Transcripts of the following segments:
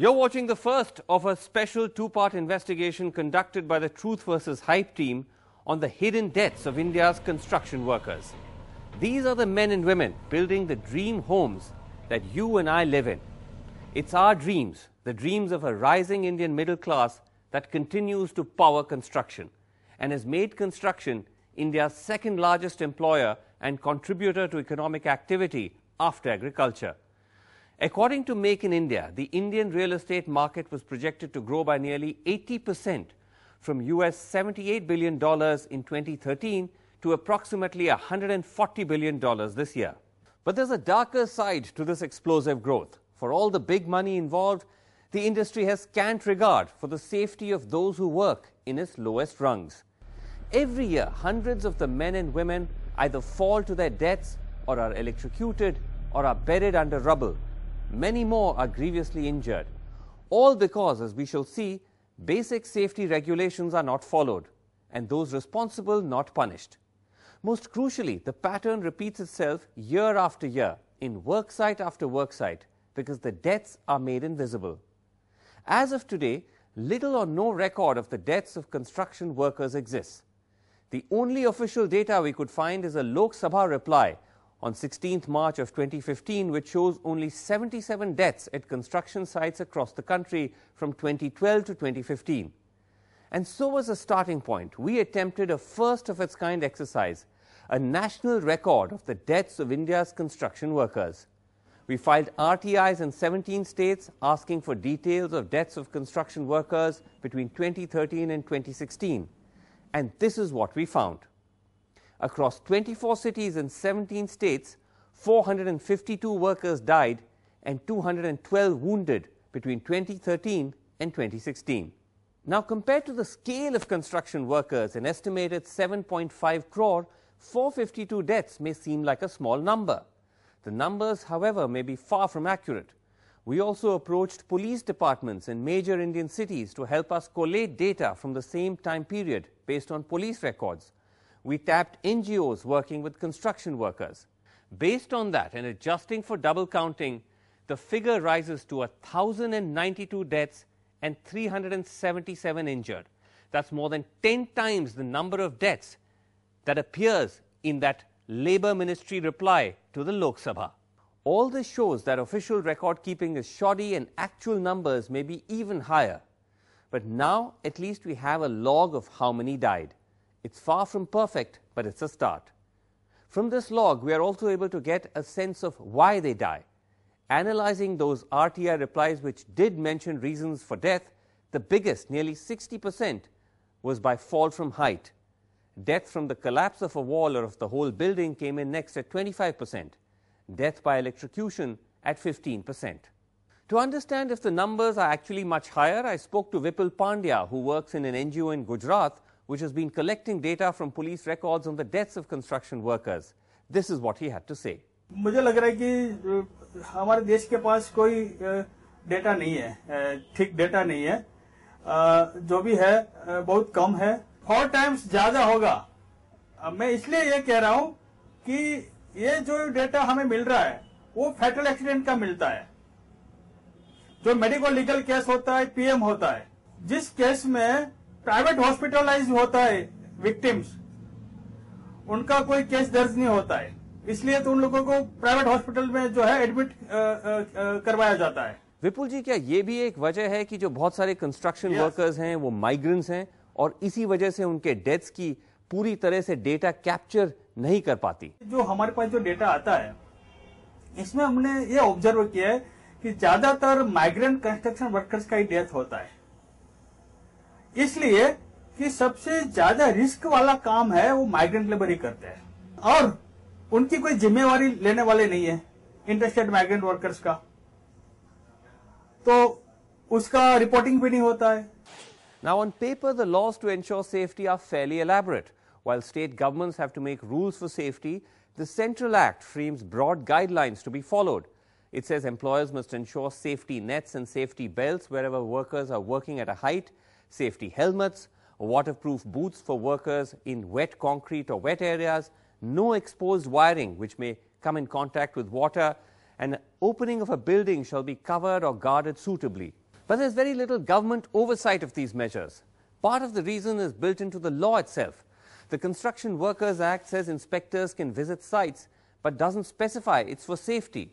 You're watching the first of a special two-part investigation conducted by the Truth vs. Hype team on the hidden deaths of India's construction workers. These are the men and women building the dream homes that you and I live in. It's our dreams, the dreams of a rising Indian middle class that continues to power construction and has made construction India's second largest employer and contributor to economic activity after agriculture. According to Make in India, the Indian real estate market was projected to grow by nearly 80% from US $78 billion in 2013 to approximately $140 billion this year. But there's a darker side to this explosive growth. For all the big money involved, the industry has scant regard for the safety of those who work in its lowest rungs. Every year, hundreds of the men and women either fall to their deaths or are electrocuted or are buried under rubble. Many more are grievously injured. All because, as we shall see, basic safety regulations are not followed and those responsible not punished. Most crucially, the pattern repeats itself year after year in worksite after worksite because the deaths are made invisible. As of today, little or no record of the deaths of construction workers exists. The only official data we could find is a Lok Sabha reply on 16th March of 2015, which shows only 77 deaths at construction sites across the country from 2012 to 2015. And so as a starting point, we attempted a first-of-its-kind exercise, a national record of the deaths of India's construction workers. We filed RTIs in 17 states asking for details of deaths of construction workers between 2013 and 2016. And this is what we found. Across 24 cities and 17 states, 452 workers died and 212 wounded between 2013 and 2016. Now, compared to the scale of construction workers, an estimated 7.5 crore, 452 deaths may seem like a small number. The numbers, however, may be far from accurate. We also approached police departments in major Indian cities to help us collate data from the same time period based on police records. We tapped NGOs working with construction workers. Based on that and adjusting for double counting, the figure rises to 1,092 deaths and 377 injured. That's more than 10 times the number of deaths that appears in that Labour Ministry reply to the Lok Sabha. All this shows that official record keeping is shoddy and actual numbers may be even higher. But now at least we have a log of how many died. It's far from perfect, but it's a start. From this log, we are also able to get a sense of why they die. Analyzing those RTI replies which did mention reasons for death, the biggest, nearly 60%, was by fall from height. Death from the collapse of a wall or of the whole building came in next at 25%. Death by electrocution at 15%. To understand if the numbers are actually much higher, I spoke to Vipul Pandya, who works in an NGO in Gujarat, which has been collecting data from police records on the deaths of construction workers. This is what he had to say. मुझे लग रहा है कि हमारे देश के पास कोई data नहीं है, ठीक डेटा नहीं है, जो भी है बहुत कम है, 4 times ज़्यादा होगा. मैं इसलिए ये कह रहा हूँ कि ये जो डेटा हमें मिल रहा है, वो फैटल एक्सीडेंट का मिलता है, जो मेडिकल लीगल केस होता है, पीएम होता है, जिस केस में प्राइवेट हॉस्पिटलाइज होता है, विक्टिम्स, उनका कोई केस दर्ज नहीं होता है, इसलिए तो उन लोगों को प्राइवेट हॉस्पिटल में जो है एडमिट करवाया जाता है. विपुल जी, क्या ये भी एक वजह है कि जो बहुत सारे कंस्ट्रक्शन वर्कर्स हैं वो माइग्रेंट्स हैं और इसी वजह से उनके डेथ्स की पूरी तरह से डेटा कैप्चर नहीं कर पाती? जो हमारे पास जो डेटा आता है, इसमें हमने ये ऑब्जर्व किया है कि ज्यादातर माइग्रेंट कंस्ट्रक्शन वर्कर्स का ही डेथ होता है, इसलिए कि सबसे ज्यादा रिस्क वाला काम है वो माइग्रेंट लेबर ही करते हैं और उनकी कोई जिम्मेवारी लेने वाले नहीं है इंटरेस्टेड माइग्रेंट वर्कर्स का, तो उसका रिपोर्टिंग भी नहीं होता है. Now on paper, the laws to ensure safety are fairly elaborate. While state governments have to make rules for safety, the Central Act frames broad guidelines to be followed. It says employers must ensure safety nets and safety belts wherever workers are working at a height, safety helmets, waterproof boots for workers in wet concrete or wet areas, no exposed wiring which may come in contact with water, and opening of a building shall be covered or guarded suitably. But there's very little government oversight of these measures. Part of the reason is built into the law itself. The Construction Workers Act says inspectors can visit sites, but doesn't specify it's for safety.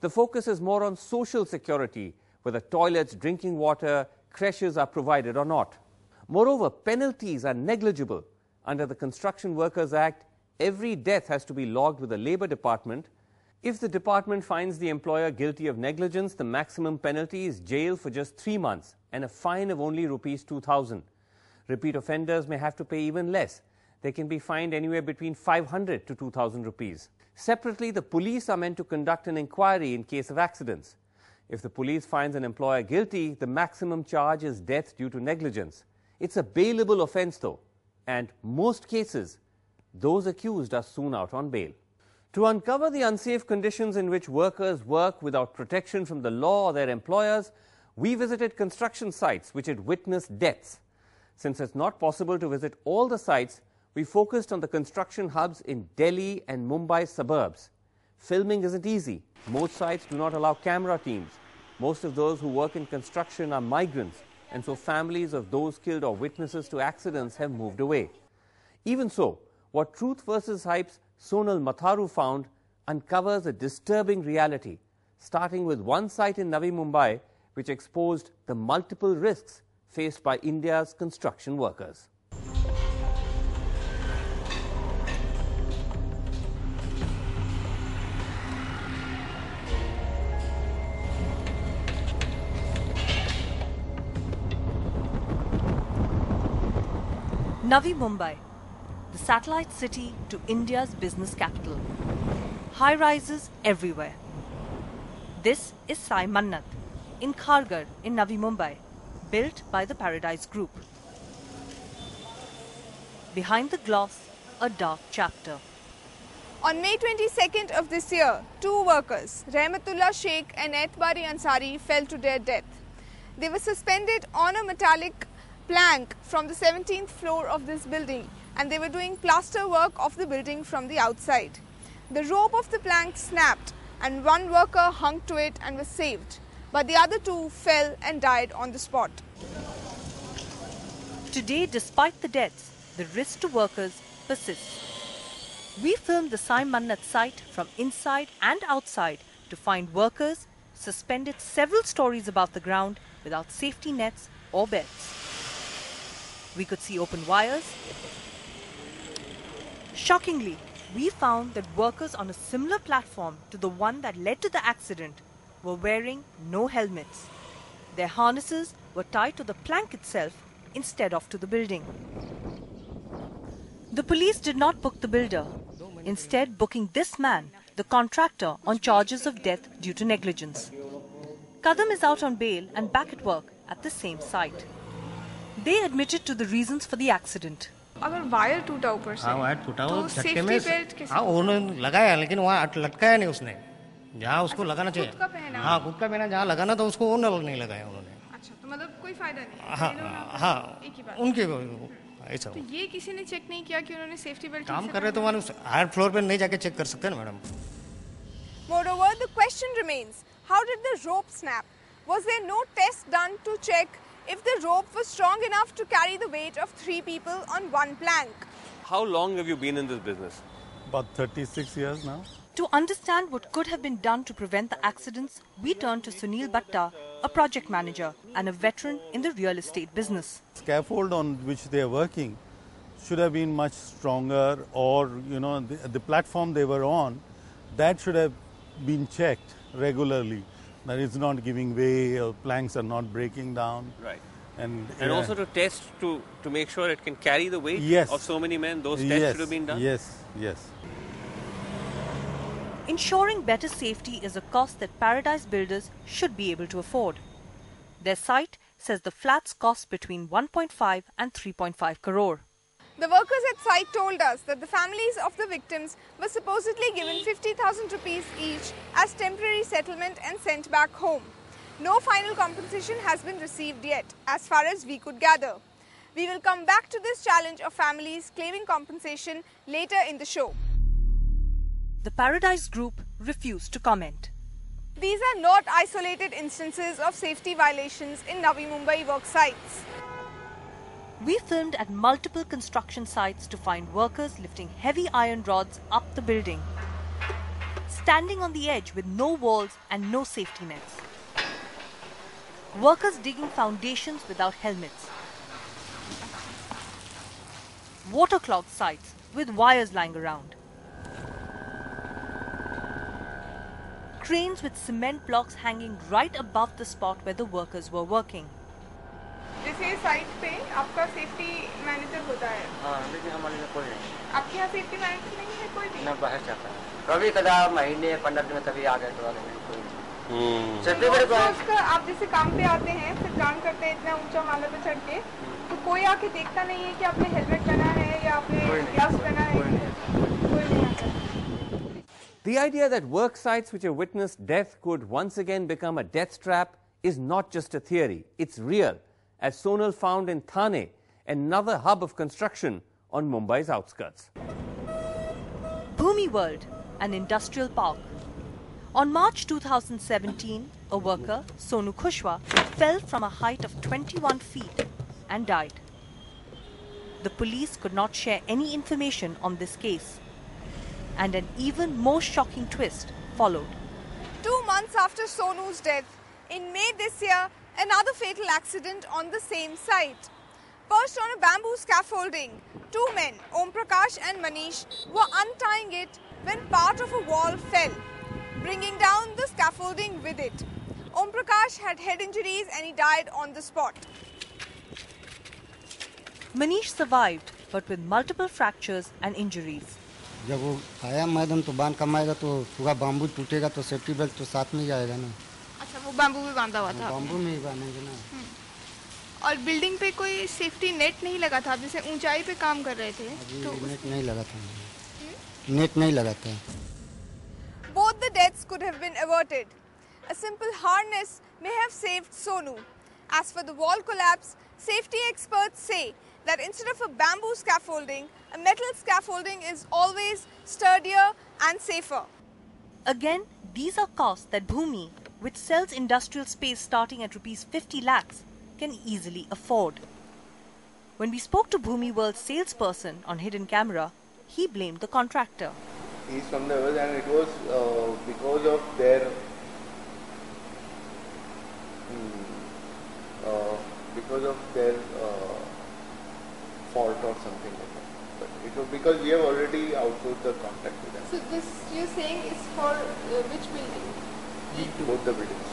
The focus is more on social security, whether toilets, drinking water, creches are provided or not. Moreover, penalties are negligible. Under the Construction Workers Act, every death has to be logged with the Labour Department. If the department finds the employer guilty of negligence, the maximum penalty is jail for just 3 months and a fine of only ₹2,000. Repeat offenders may have to pay even less. They can be fined anywhere between ₹500 to ₹2,000. Separately, the police are meant to conduct an inquiry in case of accidents. If the police finds an employer guilty, the maximum charge is death due to negligence. It's a bailable offence though, and most cases, those accused are soon out on bail. To uncover the unsafe conditions in which workers work without protection from the law or their employers, we visited construction sites which had witnessed deaths. Since it's not possible to visit all the sites, we focused on the construction hubs in Delhi and Mumbai suburbs. Filming isn't easy. Most sites do not allow camera teams. Most of those who work in construction are migrants, and so families of those killed or witnesses to accidents have moved away. Even so, what Truth vs. Hype's Sonal Matharu found uncovers a disturbing reality, starting with one site in Navi Mumbai which exposed the multiple risks faced by India's construction workers. Navi Mumbai, the satellite city to India's business capital. High-rises everywhere. This is Sai Mannat in Kharghar in Navi Mumbai, built by the Paradise Group. Behind the gloss, a dark chapter. On May 22nd of this year, two workers, Rehmatullah Sheikh and Aetbari Ansari, fell to their death. They were suspended on a metallic plank from the 17th floor of this building, and they were doing plaster work of the building from the outside. The rope of the plank snapped and one worker hung to it and was saved, but the other two fell and died on the spot. Today, despite the deaths, the risk to workers persists. We filmed the Sai Mannat site from inside and outside to find workers suspended several stories above the ground without safety nets or belts. We could see open wires. Shockingly, we found that workers on a similar platform to the one that led to the accident were wearing no helmets. Their harnesses were tied to the plank itself instead of to the building. The police did not book the builder, instead booking this man, the contractor, on charges of death due to negligence. Kadam is out on bail and back at work at the same site. They admitted to the reasons for the accident. Moreover, the question remains, how did the rope snap? Was there no test done to check if the rope was strong enough to carry the weight of 3 people on one plank? How long have you been in this business? About 36 years now. To understand what could have been done to prevent the accidents, we turned to Sunil Bhatta, a project manager and a veteran in the real estate business. Scaffold on which they are working should have been much stronger, or the platform they were on, that should have been checked regularly, that it's not giving way, or planks are not breaking down. Right. And also to test, to make sure it can carry the weight of so many men, those tests should have been done? Yes. Ensuring better safety is a cost that Paradise Builders should be able to afford. Their site says the flats cost between 1.5 and 3.5 crore. The workers at site told us that the families of the victims were supposedly given 50,000 rupees each as temporary settlement and sent back home. No final compensation has been received yet, as far as we could gather. We will come back to this challenge of families claiming compensation later in the show. The Paradise Group refused to comment. These are not isolated instances of safety violations in Navi Mumbai work sites. We filmed at multiple construction sites to find workers lifting heavy iron rods up the building, standing on the edge with no walls and no safety nets. Workers digging foundations without helmets. Water-clogged sites with wires lying around. Cranes with cement blocks hanging right above the spot where the workers were working. This is site pe aapka safety manager hota hai. हाँ, लेकिन हमारे यहाँ कोई नहीं। आपके यहाँ safety manager नहीं है कोई भी? ना बाहर जाता है। कभी कदा महीने 15 में तभी आ गए तो आगे कोई नहीं। चलते फिर कोई। आप जैसे काम पे आते हैं फिर काम करते हैं इतना ऊंचा माला पे चढ़ के तो कोई आके देखता नहीं है कि आपने हेलमेट पहना है या आपने ग्लव्स पहना है। The idea that work sites which have witnessed death could once again become a death trap is not just a theory, it's real, as Sonal found in Thane, another hub of construction on Mumbai's outskirts. Bhumi World, an industrial park. On March 2017, a worker, Sonu Khushwa, fell from a height of 21 feet and died. The police could not share any information on this case. And an even more shocking twist followed. 2 months after Sonu's death, in May this year, another fatal accident on the same site. Perched on a bamboo scaffolding, two men, Omprakash and Manish, were untying it when part of a wall fell, bringing down the scaffolding with it. Omprakash had head injuries and he died on the spot. Manish survived, but with multiple fractures and injuries. जब वो आया madam तो बांध कमाएगा तो पूरा bamboo टूटेगा तो सेफ्टी बेल्ट तो साथ में ही आएगा ना। अच्छा वो बांबू भी बांधा हुआ था। बांबू में ही बांधेंगे ना। और बिल्डिंग पे कोई सेफ्टी नेट नहीं लगा था, जैसे ऊंचाई पे काम कर रहे थे तो नेट नहीं लगा था। नेट नहीं लगा था। Both the deaths could have been averted. A simple harness may have saved Sonu. As for the wall collapse, safety experts say that instead of a bamboo scaffolding, a metal scaffolding is always sturdier and safer. Again, these are costs that Bhumi, which sells industrial space starting at Rs 50 lakhs, can easily afford. When we spoke to Bhumi World's salesperson on hidden camera, he blamed the contractor. He's from the Earth and it was because of their... fault or something like that. But it was because we have already outsourced the contract with them. So this you're saying is for which building? Both the buildings.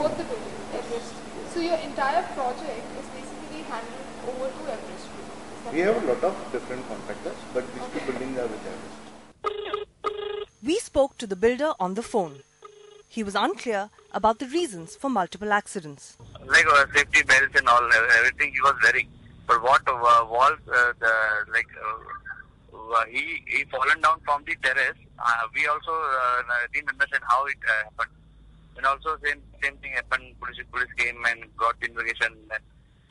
Both the buildings. Everest. Yes. So your entire project is basically handed over to Everest Group. We have a lot of different contractors, but these two buildings are with Everest. We spoke to the builder on the phone. He was unclear about the reasons for multiple accidents. Like safety belts and all, everything he was wearing. But what wall, he fallen down from the terrace. We also didn't understand how it happened. And also same thing happened. Police came and got investigation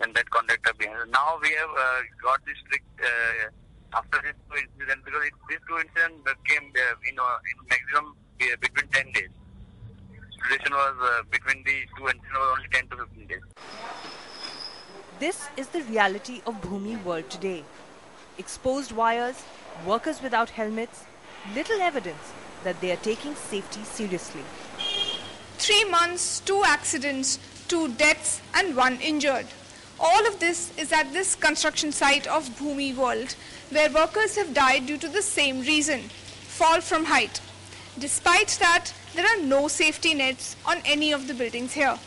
and that conductor behind. Now we have got this strict after this two incident because these two incidents came in maximum between 10 days. The duration was between the two incidents was only 10 to 15 days. This is the reality of Bhumi World today. Exposed wires, workers without helmets, little evidence that they are taking safety seriously. 3 months, 2 accidents, 2 deaths and 1 injured. All of this is at this construction site of Bhumi World, where workers have died due to the same reason, fall from height. Despite that, there are no safety nets on any of the buildings here.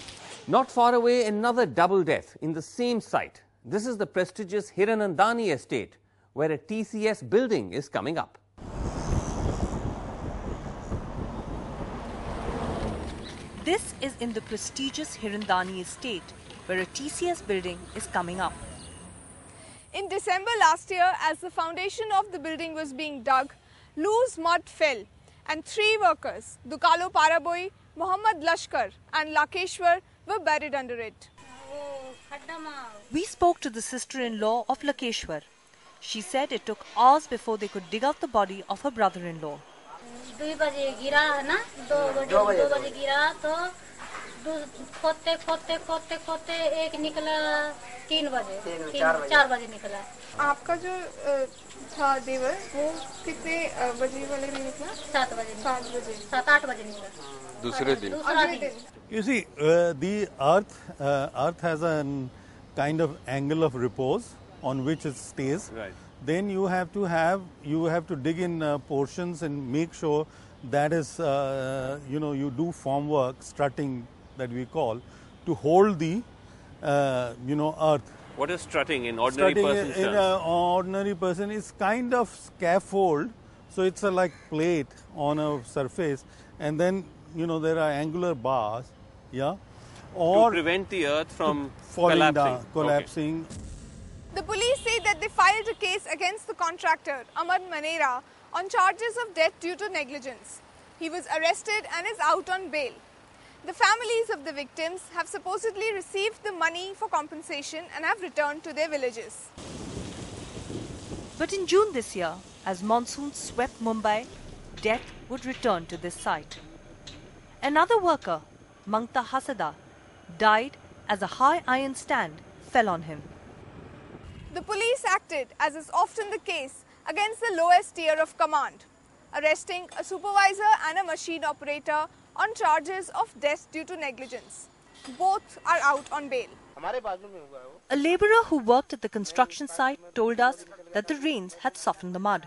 Not far away, another double death in the same site. This is the prestigious Hiranandani Estate, where a TCS building is coming up. This is in the prestigious Hiranandani Estate, where a TCS building is coming up. In December last year, as the foundation of the building was being dug, loose mud fell and 3 workers, Dukalo Paraboi, Muhammad Lashkar and Lakeshwar, were buried under it. We spoke to the sister-in-law of Lakeshwar. She said it took hours before they could dig out the body of her brother-in-law. 2 बजे गिरा है ना, 2 बजे गिरा तो खोदते खोदते खोदते खोदते एक निकला 3 बजे 4 बजे निकला। आपका जो था दिवस वो कितने बजे वाले में निकला? 7 बजे 8 बजे निकला दूसरे दिन। You see, the earth has a kind of angle of repose on which it stays. Right. Then you have to dig in portions and make sure that is you do formwork, strutting that we call, to hold the earth. What is strutting in ordinary person's terms? In an ordinary person, it's kind of scaffold. So it's a like plate on a surface, and then there are angular bars, yeah, or to prevent the earth from collapsing. Okay. The police say that they filed a case against the contractor, Amar Maneira, on charges of death due to negligence. He was arrested and is out on bail. The families of the victims have supposedly received the money for compensation and have returned to their villages. But in June this year, as monsoons swept Mumbai, death would return to this site. Another worker, Mangta Hasada, died as a high iron stand fell on him. The police acted, as is often the case, against the lowest tier of command, arresting a supervisor and a machine operator on charges of death due to negligence. Both are out on bail. A labourer who worked at the construction site told us that the rains had softened the mud.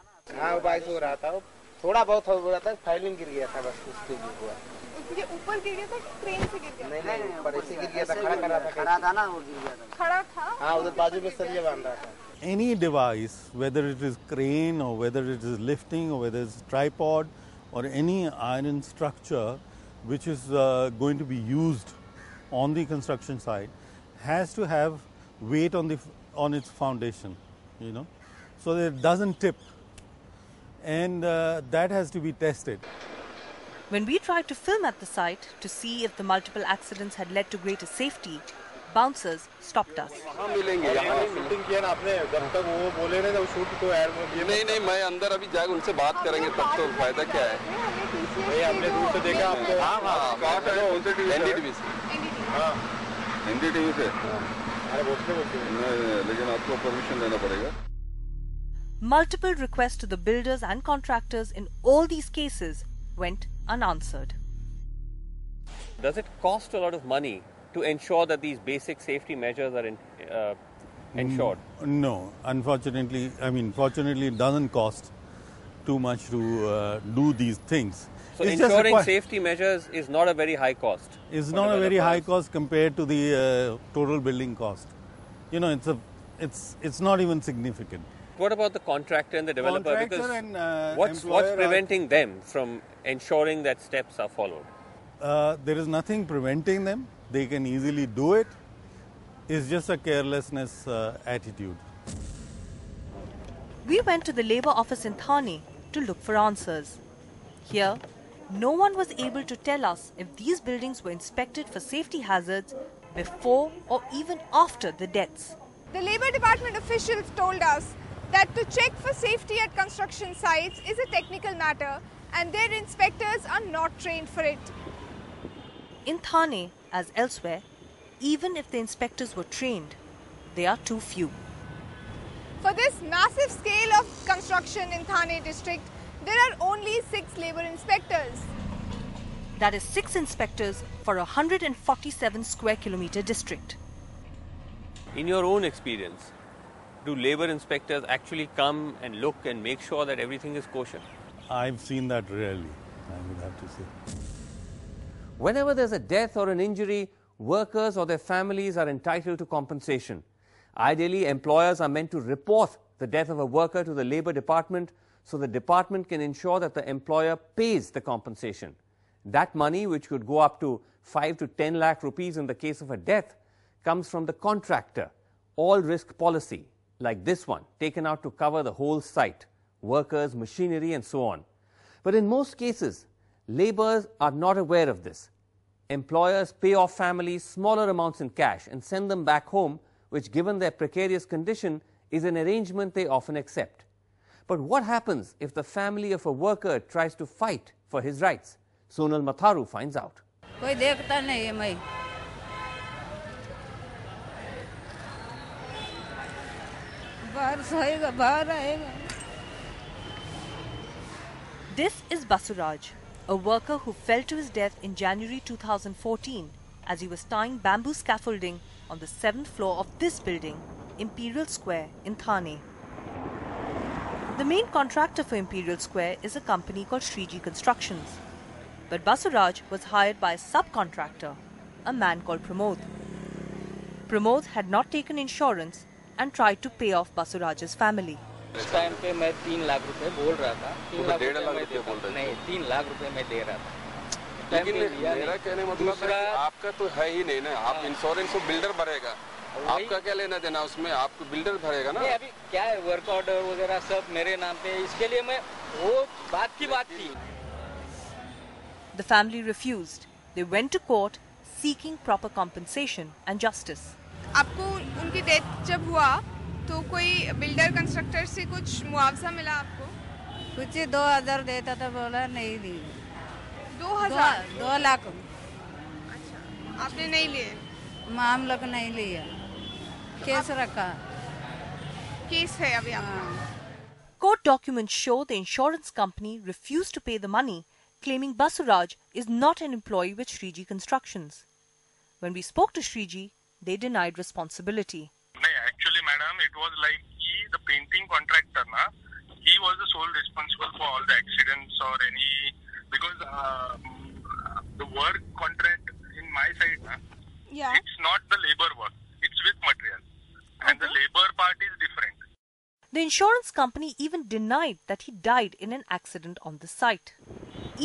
Any device, whether it is crane or whether it is lifting or whether it's tripod or any iron structure which is going to be used on the construction site, has to have weight on its foundation, so that it doesn't tip, and that has to be tested. When we tried to film at the site to see if the multiple accidents had led to greater safety, bouncers stopped us. Multiple requests to the builders and contractors in all these cases went unanswered. Does it cost a lot of money to ensure that these basic safety measures are ensured? No, unfortunately, fortunately it doesn't cost too much to do these things. So it's ensuring safety measures is not a very high cost. It's not a very high cost compared to the total building cost. It's not even significant. What about the contractor and the developer? Contractor, because what's preventing them from ensuring that steps are followed? There is nothing preventing them. They can easily do it. It's just a carelessness attitude. We went to the Labour office in Thane to look for answers. Here, no one was able to tell us if these buildings were inspected for safety hazards before or even after the deaths. The Labour Department officials told us that to check for safety at construction sites is a technical matter and their inspectors are not trained for it. In Thane, as elsewhere, even if the inspectors were trained, they are too few. For this massive scale of construction in Thane district, there are only 6 labour inspectors. That is 6 inspectors for a 147 square kilometre district. In your own experience, do labour inspectors actually come and look and make sure that everything is kosher? I've seen that rarely, I would have to say. Whenever there's a death or an injury, workers or their families are entitled to compensation. Ideally, employers are meant to report the death of a worker to the Labour Department so the department can ensure that the employer pays the compensation. That money, which could go up to 5 to 10 lakh rupees in the case of a death, comes from the contractor. All risk policy, like this one, taken out to cover the whole site, workers, machinery and so on. But in most cases, labourers are not aware of this. Employers pay off families smaller amounts in cash and send them back home, which given their precarious condition is an arrangement they often accept. But what happens if the family of a worker tries to fight for his rights. Sonal Matharu finds out. This is Basuraj, a worker who fell to his death in January 2014 as he was tying bamboo scaffolding on the 7th floor of this building, Imperial Square in Thane. The main contractor for Imperial Square is a company called Shreeji Constructions. But Basuraj was hired by a subcontractor, a man called Pramod. Pramod had not taken insurance and tried to pay off Basuraj's family. This time I was saying 3 lakh rupees. लेकिन मेरा कहने मतलब है आपका तो है ही नहीं ना, आप इंश्योरेंस को बिल्डर भरेगा, आपका क्या लेना देना उसमें, आपको बिल्डर भरेगा ना। अभी क्या है, वर्क ऑर्डर वगैरह सब मेरे नाम पे, इसके लिए मैं वो बात की। The family refused. They went to court seeking proper compensation and justice. आपको उनकी डेथ जब हुआ तो कोई बिल्डर कंस्ट्रक्टर से कुछ मुआवजा मिला आपको? कुछ 2000 देता था, बोला नहीं दी। 2 लाख। अच्छा, आपने नहीं लिए? हम लोग नहीं लिया, केस रखा। केस है अभी आपका। Court documents show the insurance company refused to pay the money, claiming Basuraj is not an employee with Shreeji Constructions. When we spoke to Shreeji, they denied responsibility. Actually, madam, it was like the painting contractor, na, he was the sole responsible for all the accidents or any. Because the work contract in my side, it's not the labor work, it's with material. And the labor part is different. The insurance company even denied that he died in an accident on the site.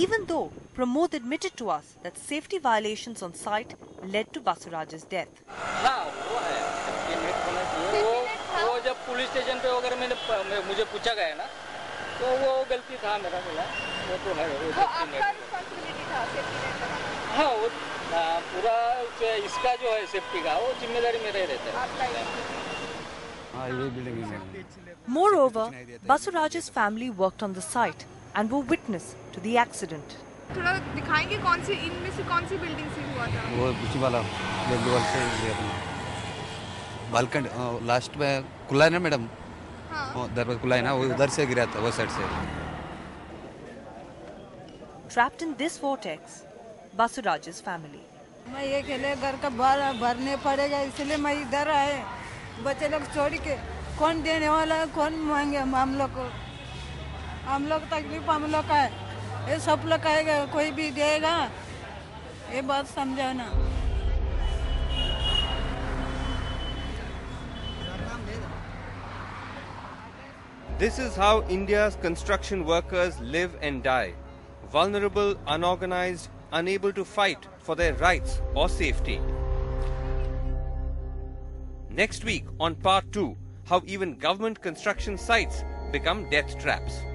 Even though Pramod admitted to us that safety violations on site led to Basuraj's death. Moreover, Basuraj's family worked on the site and were witness to the accident. Trapped in this vortex, Basuraj's family. This is how India's construction workers live and die. Vulnerable, unorganized, unable to fight for their rights or safety. Next week on part 2, how even government construction sites become death traps.